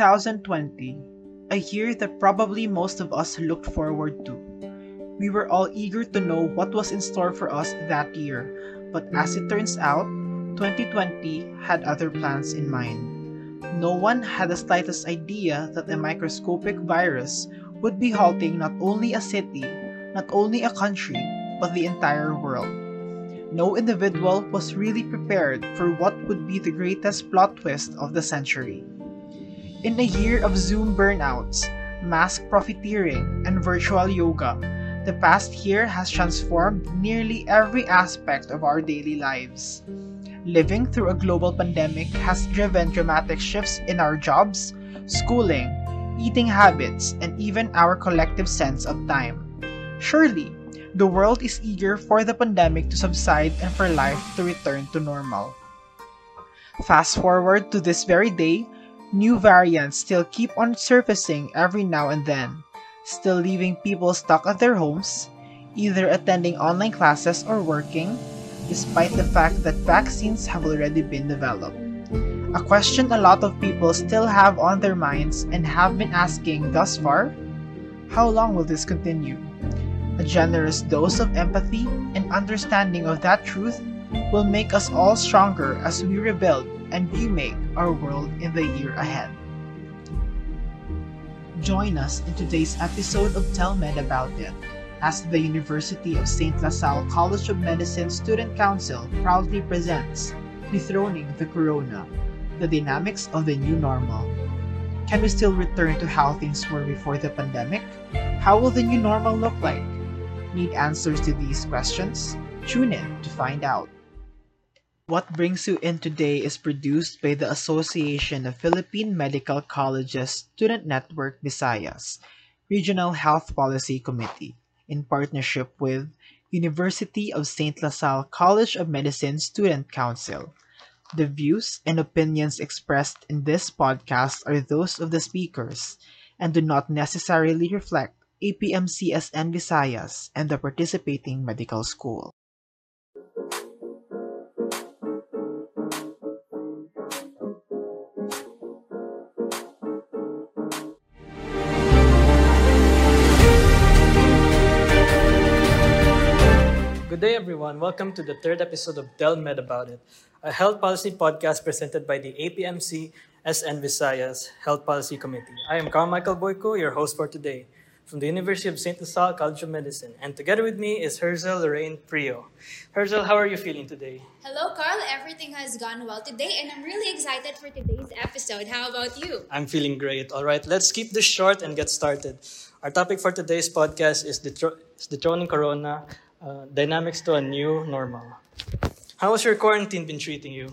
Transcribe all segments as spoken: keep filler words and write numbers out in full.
twenty twenty, a year that probably most of us looked forward to. We were all eager to know what was in store for us that year, but as it turns out, twenty twenty had other plans in mind. No one had the slightest idea that a microscopic virus would be halting not only a city, not only a country, but the entire world. No individual was really prepared for what would be the greatest plot twist of the century. In a year of Zoom burnouts, mask profiteering, and virtual yoga, the past year has transformed nearly every aspect of our daily lives. Living through a global pandemic has driven dramatic shifts in our jobs, schooling, eating habits, and even our collective sense of time. Surely, the world is eager for the pandemic to subside and for life to return to normal. Fast forward to this very day, new variants still keep on surfacing every now and then, still leaving people stuck at their homes, either attending online classes or working, despite the fact that vaccines have already been developed. A question a lot of people still have on their minds and have been asking thus far: how long will this continue? A generous dose of empathy and understanding of that truth will make us all stronger as we rebuild and remake our world in the year ahead. Join us in today's episode of Tell Med About It, as the University of Saint LaSalle College of Medicine Student Council proudly presents Dethroning the Corona, the Dynamics of the New Normal. Can we still return to how things were before the pandemic? How will the new normal look like? Need answers to these questions? Tune in to find out. What Brings You In Today is produced by the Association of Philippine Medical Colleges Student Network Visayas, Regional Health Policy Committee, in partnership with University of Saint LaSalle College of Medicine Student Council. The views and opinions expressed in this podcast are those of the speakers and do not necessarily reflect A P M C S N Visayas and the participating medical school. Good day, everyone. Welcome to the third episode of Tell Med About It, a health policy podcast presented by the A P M C S N Visayas Health Policy Committee. I am Carl Michael Buyco, your host for today, from the University of Saint LaSalle College of Medicine. And together with me is Herzl Loraine Prio. Herzl, how are you feeling today? Hello, Carl. Everything has gone well today, and I'm really excited for today's episode. How about you? I'm feeling great. All right, let's keep this short and get started. Our topic for today's podcast is detro- Dethroning Corona, Uh, dynamics to a new normal. How has your quarantine been treating you?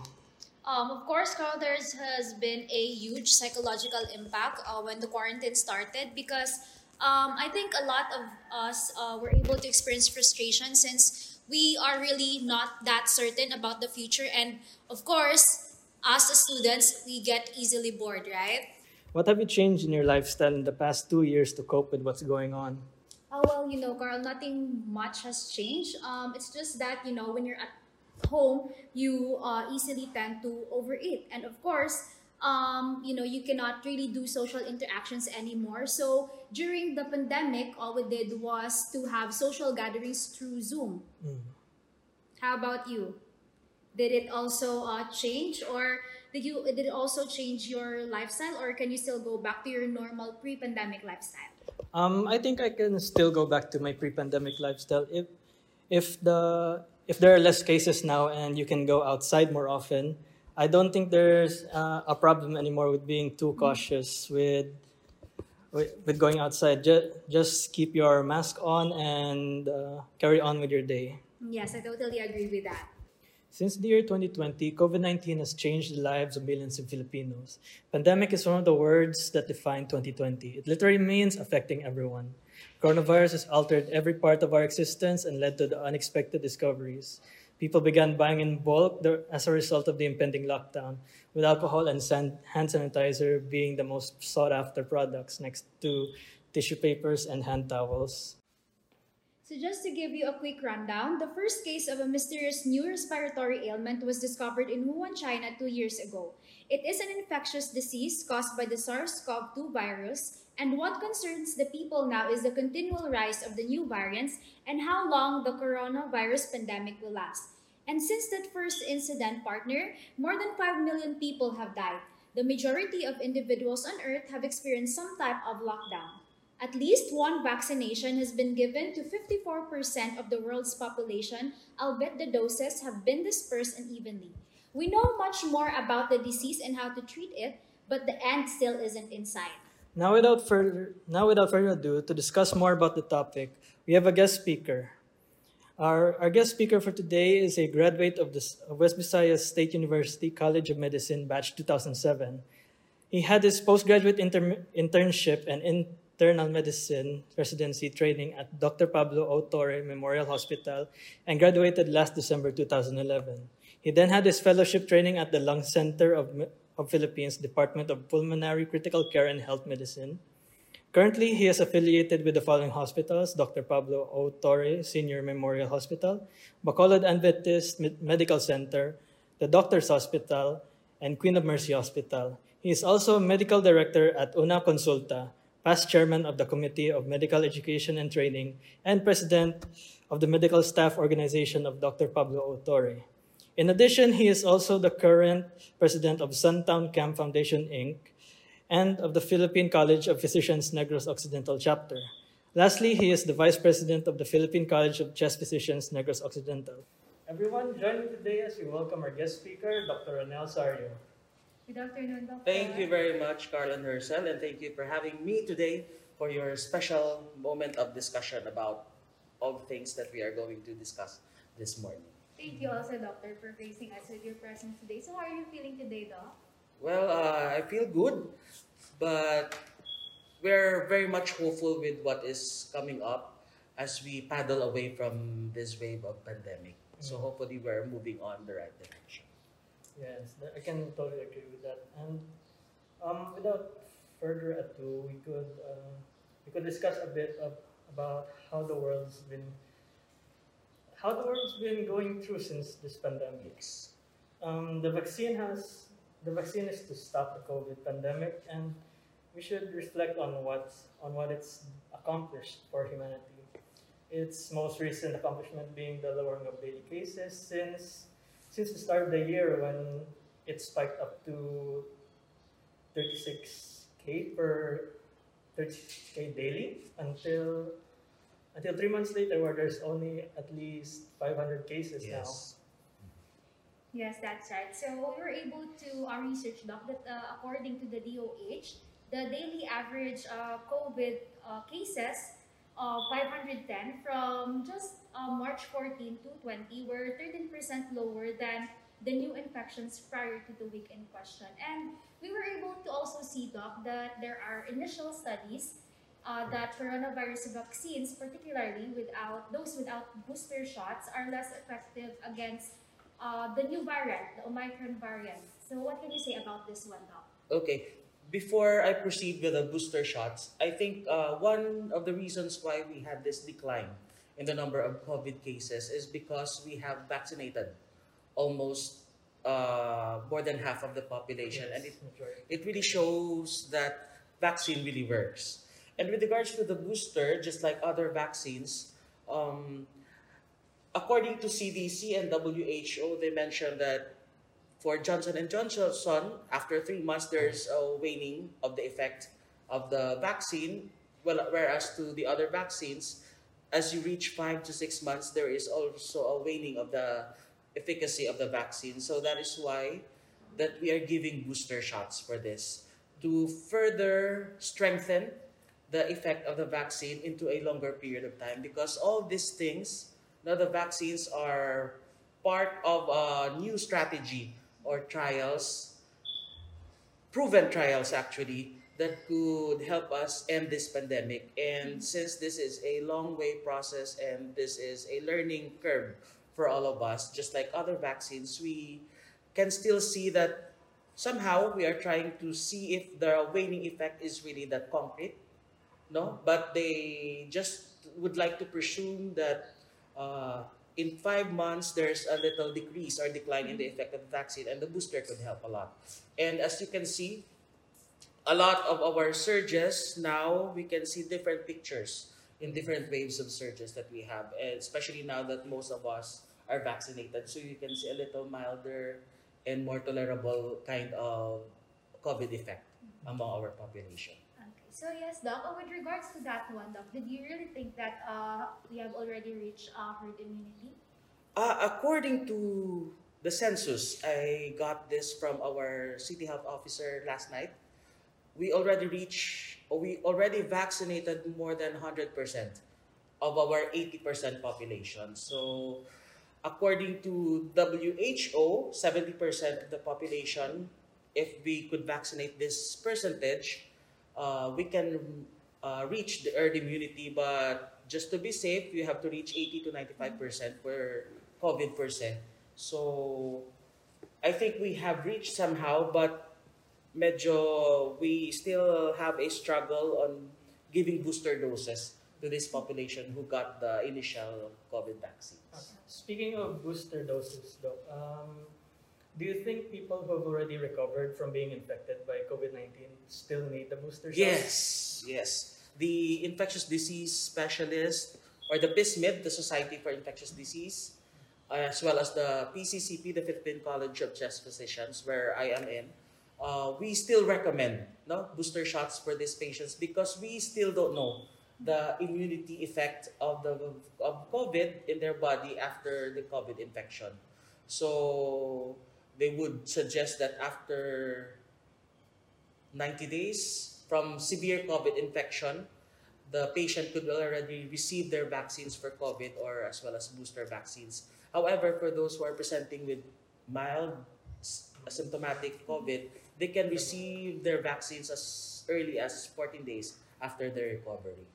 Um, of course, Carl, there has been a huge psychological impact uh, when the quarantine started, because um, I think a lot of us uh, were able to experience frustration since we are really not that certain about the future. And of course, us as students, we get easily bored, right? What have you changed in your lifestyle in the past two years to cope with what's going on? Oh, well, you know, Carl, nothing much has changed. Um, it's just that, you know, when you're at home, you uh, easily tend to overeat. And of course, um, you know, you cannot really do social interactions anymore. So during the pandemic, all we did was to have social gatherings through Zoom. Mm. How about you? Did it also uh, change, or did you did it also change your lifestyle, or can you still go back to your normal pre-pandemic lifestyle? Um, I think I can still go back to my pre-pandemic lifestyle if, if the if there are less cases now and you can go outside more often. I don't think there's uh, a problem anymore with being too cautious with with, with going outside. Just, just keep your mask on and uh, carry on with your day. Yes, I totally agree with that. Since the year twenty twenty, COVID nineteen has changed the lives of millions of Filipinos. Pandemic is one of the words that define twenty twenty. It literally means affecting everyone. Coronavirus has altered every part of our existence and led to the unexpected discoveries. People began buying in bulk as a result of the impending lockdown, with alcohol and hand sanitizer being the most sought-after products next to tissue papers and hand towels. So just to give you a quick rundown, the first case of a mysterious new respiratory ailment was discovered in Wuhan, China two years ago. It is an infectious disease caused by the SARS CoV two virus, and what concerns the people now is the continual rise of the new variants and how long the coronavirus pandemic will last. And since that first incident, partner, more than five million people have died. The majority of individuals on Earth have experienced some type of lockdown. At least one vaccination has been given to fifty-four percent of the world's population, albeit the doses have been dispersed unevenly. We know much more about the disease and how to treat it, but the end still isn't in sight. Now without further, now without further ado, to discuss more about the topic, we have a guest speaker. Our, our guest speaker for today is a graduate of the West Visayas State University College of Medicine, batch two thousand seven. He had his postgraduate inter internship and in internal medicine residency training at Doctor Pablo O. Torre Memorial Hospital and graduated last December two thousand eleven. He then had his fellowship training at the Lung Center of, of Philippines Department of Pulmonary Critical Care and Health Medicine. Currently, he is affiliated with the following hospitals: Doctor Pablo O. Torre Senior Memorial Hospital, Bacolod Adventist Medical Center, The Doctor's Hospital, and Queen of Mercy Hospital. He is also medical director at Una Consulta, past chairman of the Committee of Medical Education and Training, and president of the medical staff organization of Doctor Pablo O. Torre. In addition, he is also the current president of Suntown Camp Foundation, Incorporated, and of the Philippine College of Physicians Negros Occidental Chapter. Lastly, he is the vice president of the Philippine College of Chest Physicians Negros Occidental. Everyone, join me today as we welcome our guest speaker, Doctor Ronel Sario. Good afternoon, Doctor. Thank you very much, Carl and Herzl, and thank you for having me today for your special moment of discussion about all the things that we are going to discuss this morning. Thank you also, Doctor, for gracing us with your presence today. So how are you feeling today, Doc? Well, uh, I feel good, but we're very much hopeful with what is coming up as we paddle away from this wave of pandemic. Mm-hmm. So hopefully we're moving on the right direction. Yes, I can totally agree with that. And um, without further ado, we could uh, we could discuss a bit of, about how the world's been how the world's been going through since this pandemic. Yes. Um, the vaccine has the vaccine is to stop the COVID pandemic, and we should reflect on what on what it's accomplished for humanity. Its most recent accomplishment being the lowering of daily cases since. Since the start of the year, when it spiked up to thirty-six K per thirty K daily, until until three months later, where there's only at least five hundred cases yes. now. Yes, that's right. So we were able to our research doc that uh, according to the D O H, the daily average uh, COVID uh, cases. Uh, five hundred ten from just uh, March fourteenth to twenty were thirteen percent lower than the new infections prior to the week in question. And we were able to also see, Doc, that there are initial studies uh, that coronavirus vaccines, particularly without those without booster shots, are less effective against uh, the new variant, the Omicron variant. So what can you say about this one, Doc? Okay. Before I proceed with the booster shots, I think uh, one of the reasons why we have this decline in the number of COVID cases is because we have vaccinated almost uh, more than half of the population. Yes. And it, it really shows that vaccine really works. And with regards to the booster, just like other vaccines, um, according to C D C and W H O, they mentioned that for Johnson and Johnson, after three months, there's a waning of the effect of the vaccine, well, whereas to the other vaccines, as you reach five to six months, there is also a waning of the efficacy of the vaccine. So that is why that we are giving booster shots for this, to further strengthen the effect of the vaccine into a longer period of time, because all these things, now the vaccines are part of a new strategy or trials, proven trials actually, that could help us end this pandemic. And since this is a long way process and this is a learning curve for all of us, just like other vaccines, we can still see that somehow we are trying to see if the waning effect is really that concrete. No, but they just would like to presume that uh, in five months, there's a little decrease or decline in the effect of the vaccine, and the booster could help a lot. And as you can see, a lot of our surges now, we can see different pictures in different waves of surges that we have, especially now that most of us are vaccinated. So you can see a little milder and more tolerable kind of COVID effect among our population. So yes, Doc, oh, with regards to that one, Doc, did you really think that uh, we have already reached uh, herd immunity? Uh, according to the census, I got this from our city health officer last night. We already reached, or we already vaccinated more than one hundred percent of our eighty percent population. So according to W H O, seventy percent of the population, if we could vaccinate this percentage, Uh, we can uh, reach the herd immunity, but just to be safe, you have to reach eighty to ninety-five percent for COVID percent. So I think we have reached somehow, but medyo we still have a struggle on giving booster doses to this population who got the initial COVID vaccines. Okay. Speaking of booster doses, though, um, do you think people who have already recovered from being infected by COVID nineteen still need the booster shot? Yes, yes. The infectious disease specialist, or the PISMID, the Society for Infectious Disease, uh, as well as the P C C P, the Philippine College of Chest Physicians, where I am in, uh, we still recommend no booster shots for these patients because we still don't know the immunity effect of the of COVID in their body after the COVID infection. So they would suggest that after ninety days from severe COVID infection, the patient could already receive their vaccines for COVID or as well as booster vaccines. However, for those who are presenting with mild asymptomatic COVID, they can receive their vaccines as early as fourteen days after their recovery.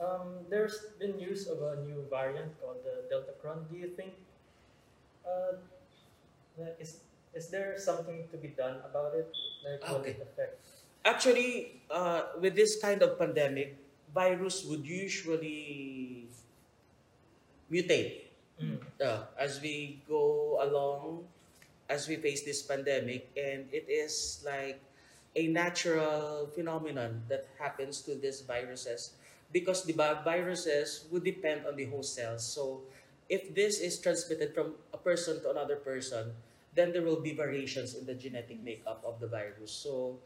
Um, there's been news of a new variant called the Deltacron. Do you think uh, is, is there something to be done about it? Like, okay. Will it affect? Actually, uh, with this kind of pandemic, virus would usually mutate. Mm. Uh, as we go along, as we face this pandemic, and it is like a natural phenomenon that happens to these viruses because the viruses would depend on the host cells. So if this is transmitted from a person to another person, then there will be variations in the genetic makeup of the virus. So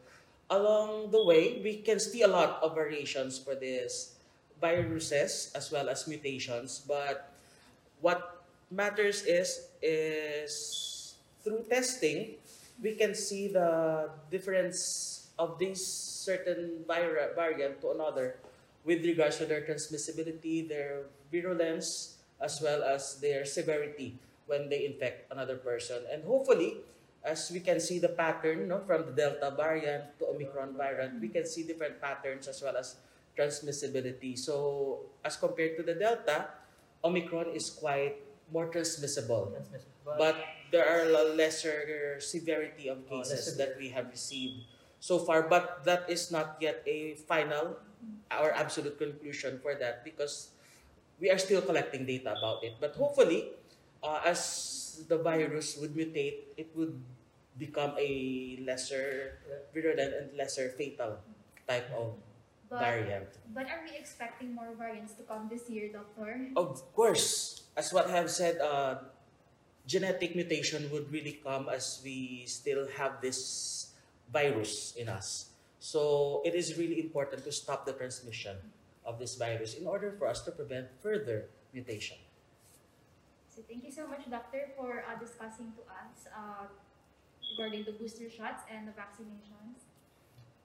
along the way, we can see a lot of variations for these viruses as well as mutations. But what matters is, is through testing, we can see the difference of this certain vir- variant to another with regards to their transmissibility, their virulence, as well as their severity when they infect another person. And hopefully, as we can see the pattern no, from the Delta variant to Omicron variant, we can see different patterns as well as transmissibility. So as compared to the Delta, Omicron is quite more transmissible. transmissible. But, but there are a lesser severity of cases oh, that we have received so far. But that is not yet a final or absolute conclusion for that because we are still collecting data about it. But hopefully, uh, as the virus would mutate, it would become a lesser virulent and lesser fatal type of but, variant. But are we expecting more variants to come this year, Doctor? Of course. As what I have said, uh, genetic mutation would really come as we still have this virus in us. So it is really important to stop the transmission of this virus in order for us to prevent further mutation. So thank you so much, Doctor, for uh, discussing to us uh, regarding the booster shots and the vaccinations.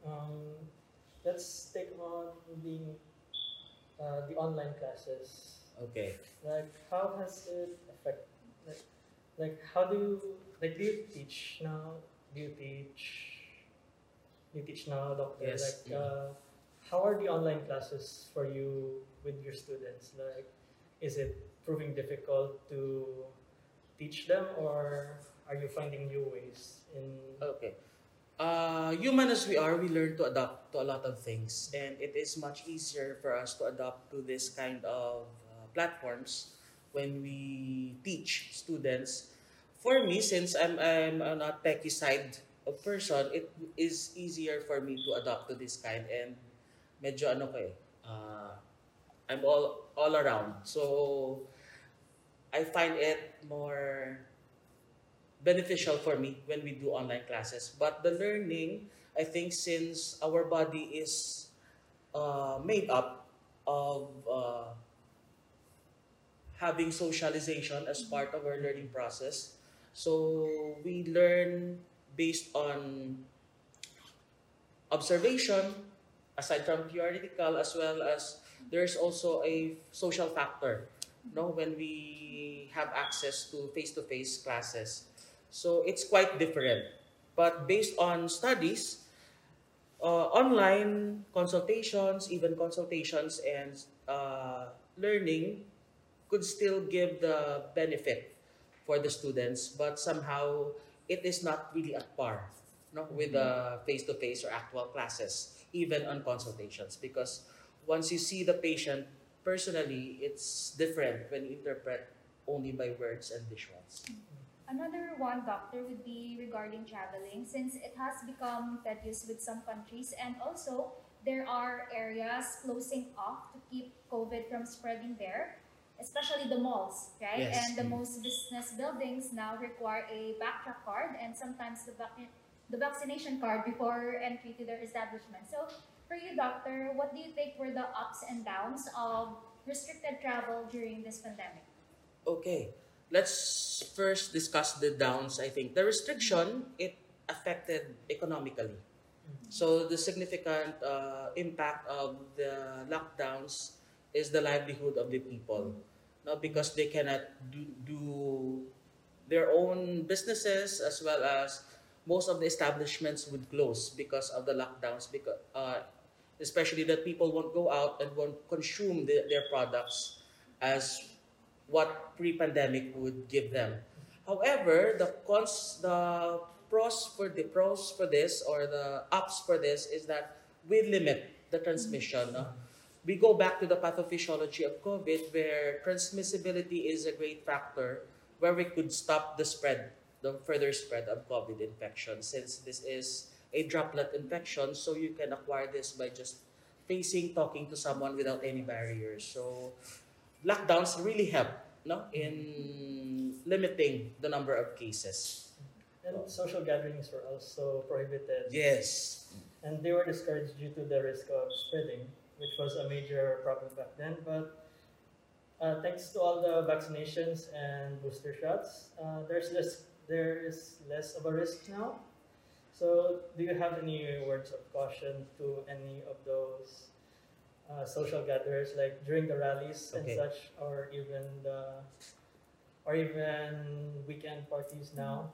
Um, let's take on the, uh, the online classes. Okay. Like, how has it affected, like, like how do you, like, do you teach now? Do you teach you teach now, doctor. Yes. Like, uh, how are the online classes for you with your students? Like, is it proving difficult to teach them, or are you finding new ways? In okay. Uh, human as we are, we learn to adapt to a lot of things, and it is much easier for us to adapt to this kind of uh, platforms when we teach students. For me, since I'm, I'm a not techie side of person, it is easier for me to adapt to this kind, and medyo ano ko eh, uh, I'm all, all around. So I find it more beneficial for me when we do online classes. But the learning, I think, since our body is uh, made up of uh, having socialization as part of our learning process, so we learn based on observation, aside from theoretical, as well as there's also a social factor, no, when we have access to face-to-face classes. So it's quite different. But based on studies, uh, online consultations, even consultations and uh, learning could still give the benefit for the students. But somehow it is not really at par, no, with the uh, face-to-face or actual classes, even on consultations. Because once you see the patient personally, it's different when you interpret only by words and visuals. Another one, doctor, would be regarding traveling, since it has become tedious with some countries, and also there are areas closing off to keep COVID from spreading there, especially the malls, right? Yes. And the most business buildings now require a backtrack card and sometimes the, vac the vaccination card before entry to their establishment. So for you, doctor, what do you think were the ups and downs of restricted travel during this pandemic? Okay. Let's first discuss the downs, I think. The restriction, it affected economically. Mm-hmm. So the significant uh, impact of the lockdowns is the livelihood of the people. Now, because they cannot do, do their own businesses, as well as most of the establishments would close because of the lockdowns, because, uh, especially that people won't go out and won't consume the, their products as what pre-pandemic would give them. However, the cons, the pros for the pros for this, or the ups for this, is that we limit the transmission. No? We go back to the pathophysiology of COVID, where transmissibility is a great factor, where we could stop the spread, the further spread of COVID infection, since this is a droplet infection, so you can acquire this by just facing, talking to someone without any barriers. So lockdowns really help, no, in limiting the number of cases. And social gatherings were also prohibited. Yes. And they were discouraged due to the risk of spreading, which was a major problem back then. But uh, thanks to all the vaccinations and booster shots, uh, there's less, there is less of a risk now. So do you have any words of caution to any of those Uh, social gatherers, like during the rallies and okay. such, or even the, or even weekend parties now?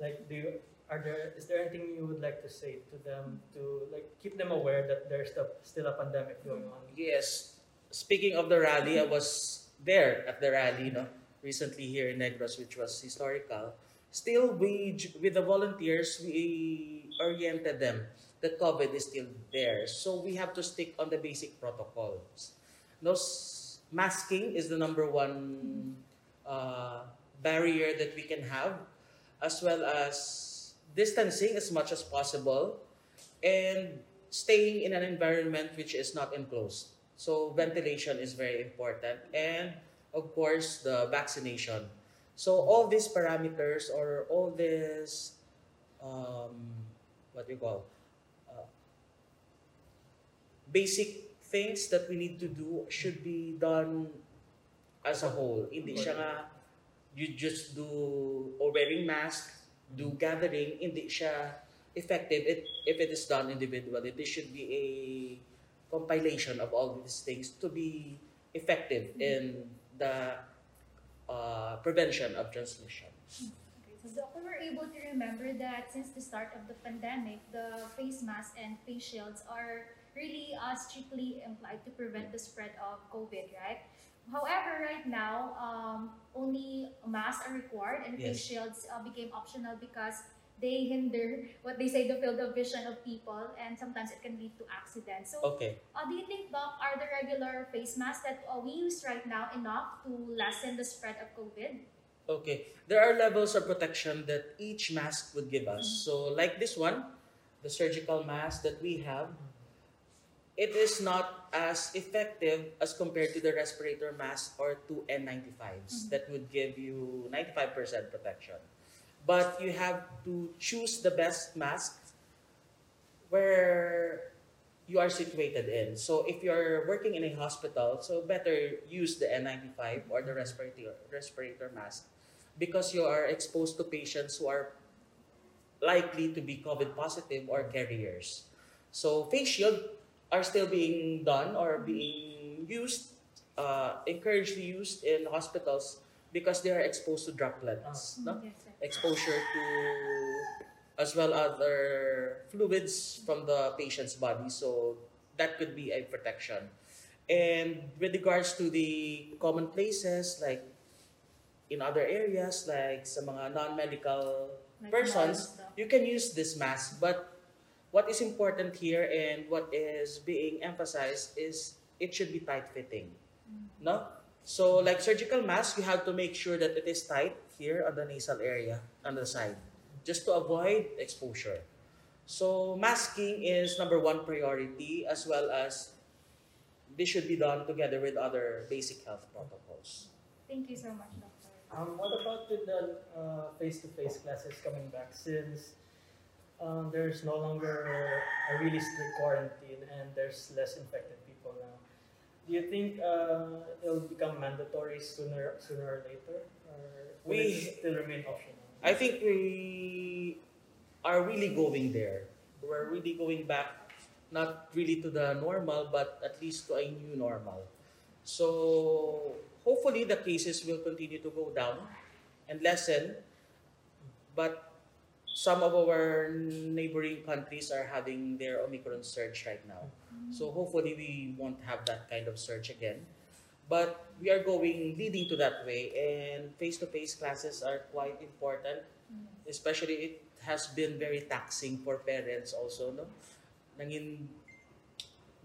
Like, do you, are there is there anything you would like to say to them to like keep them aware that there's the, still a pandemic going on? Yes. Speaking of the rally, I was there at the rally, you know, recently here in Negros, which was historical. Still, we with the volunteers we oriented them that COVID is still there. So we have to stick on the basic protocols. No, masking is the number one uh, barrier that we can have, as well as distancing as much as possible, and staying in an environment which is not enclosed. So ventilation is very important, and of course the vaccination. So all these parameters, or all these, um, what do you call, basic things that we need to do should be done as a whole. Hindi siya nga, you just do, or wearing mask, do gathering, hindi siya effective it, if it is done individually. This should be a compilation of all these things to be effective in the uh, prevention of transmission. Okay, So we were able to remember that since the start of the pandemic, the face masks and face shields are really uh, strictly implied to prevent the spread of COVID, right? However, right now, um, only masks are required and yes. face shields uh, became optional because they hinder what they say the field of vision of people, and sometimes it can lead to accidents. So, okay. uh, do you think, Doc, are the regular face masks that uh, we use right now enough to lessen the spread of COVID? Okay, there are levels of protection that each mask would give us. Mm-hmm. So, like this one, the surgical mask that we have, it is not as effective as compared to the respirator mask or to N ninety-fives mm-hmm. that would give you ninety-five percent protection. But you have to choose the best mask where you are situated in. So if you're working in a hospital, so better use the N ninety-five or the respirator, respirator mask, because you are exposed to patients who are likely to be COVID positive or carriers. So face shield are still being done or being used, uh, encouraged to use in hospitals, because they are exposed to droplets, oh. no? yes, exposure to as well other fluids from the patient's body. So that could be a protection. And with regards to the common places, like in other areas, like sa mga non-medical like persons, you can use this mask. But what is important here and what is being emphasized is it should be tight-fitting, mm-hmm. no? So, like surgical mask, you have to make sure that it is tight here on the nasal area, on the side, just to avoid exposure. So, masking is number one priority, as well as this should be done together with other basic health protocols. Thank you so much, Doctor. Um, what about with the uh, face-to-face classes coming back, since um, there's no longer a really strict quarantine and there's less infected people now? Do you think uh, it'll become mandatory sooner, sooner or later, or will we, it still remain optional? I think we are really going there. We're really going back, not really to the normal, but at least to a new normal. So hopefully the cases will continue to go down and lessen, but some of our neighboring countries are having their Omicron surge right now. Mm-hmm. So hopefully we won't have that kind of surge again. But we are going leading to that way, and face-to-face classes are quite important. Mm-hmm. Especially it has been very taxing for parents also. No? Nangin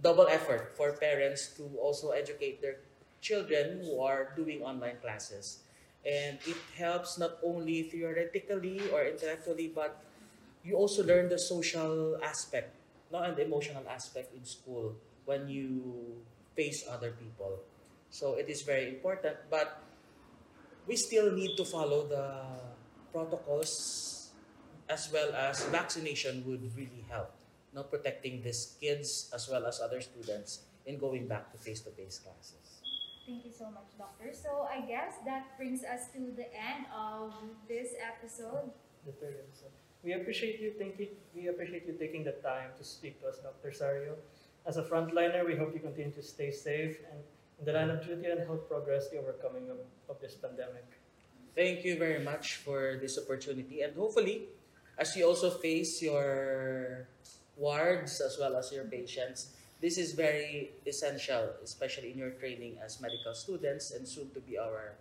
double effort for parents to also educate their children who are doing online classes. And it helps not only theoretically or intellectually, but you also learn the social aspect, not an emotional aspect in school when you face other people. So it is very important, but we still need to follow the protocols, as well as vaccination would really help, not protecting these kids as well as other students in going back to face-to-face classes. Thank you so much, Doctor. So I guess that brings us to the end of this episode. The third episode. We appreciate you thinking, we appreciate you taking the time to speak to us, Doctor Sario. As a frontliner, we hope you continue to stay safe and in the line of duty and help progress the overcoming of, of this pandemic. Thank you very much for this opportunity, and hopefully, as you also face your wards as well as your patients, this is very essential, especially in your training as medical students and soon to be our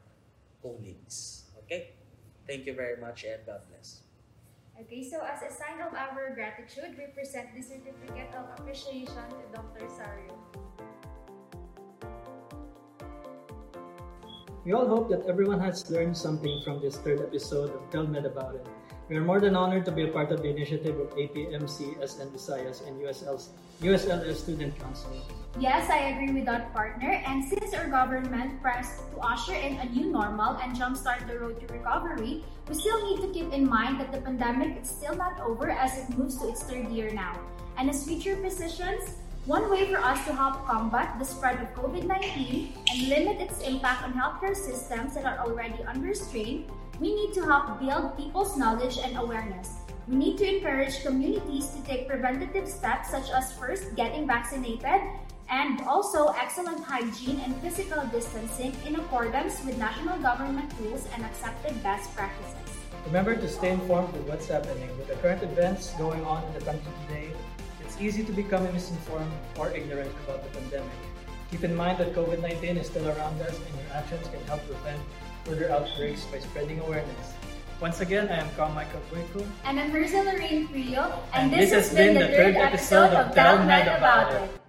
colleagues. Okay? Thank you very much, and God bless. Okay, so as a sign of our gratitude, we present this certificate of appreciation to Doctor Sario. We all hope that everyone has learned something from this third episode of Tell Med About It. We are more than honored to be a part of the initiative of A P M C, S N Visayas, and U S L S Student Council. Yes, I agree with that, partner. And since our government pressed to usher in a new normal and jumpstart the road to recovery, we still need to keep in mind that the pandemic is still not over as it moves to its third year now. And as future physicians, one way for us to help combat the spread of COVID nineteen and limit its impact on healthcare systems that are already under strain, we need to help build people's knowledge and awareness. We need to encourage communities to take preventative steps such as first getting vaccinated, and also excellent hygiene and physical distancing in accordance with national government rules and accepted best practices. Remember to stay informed with what's happening. With the current events going on in the country today, it's easy to become misinformed or ignorant about the pandemic. Keep in mind that COVID nineteen is still around us and your actions can help prevent further outbreaks by spreading awareness. Once again, I am Carl Michael Buyco. And I'm Herzl Loraine Prio. And, and this, this has been, been the third episode of Tell Med About It.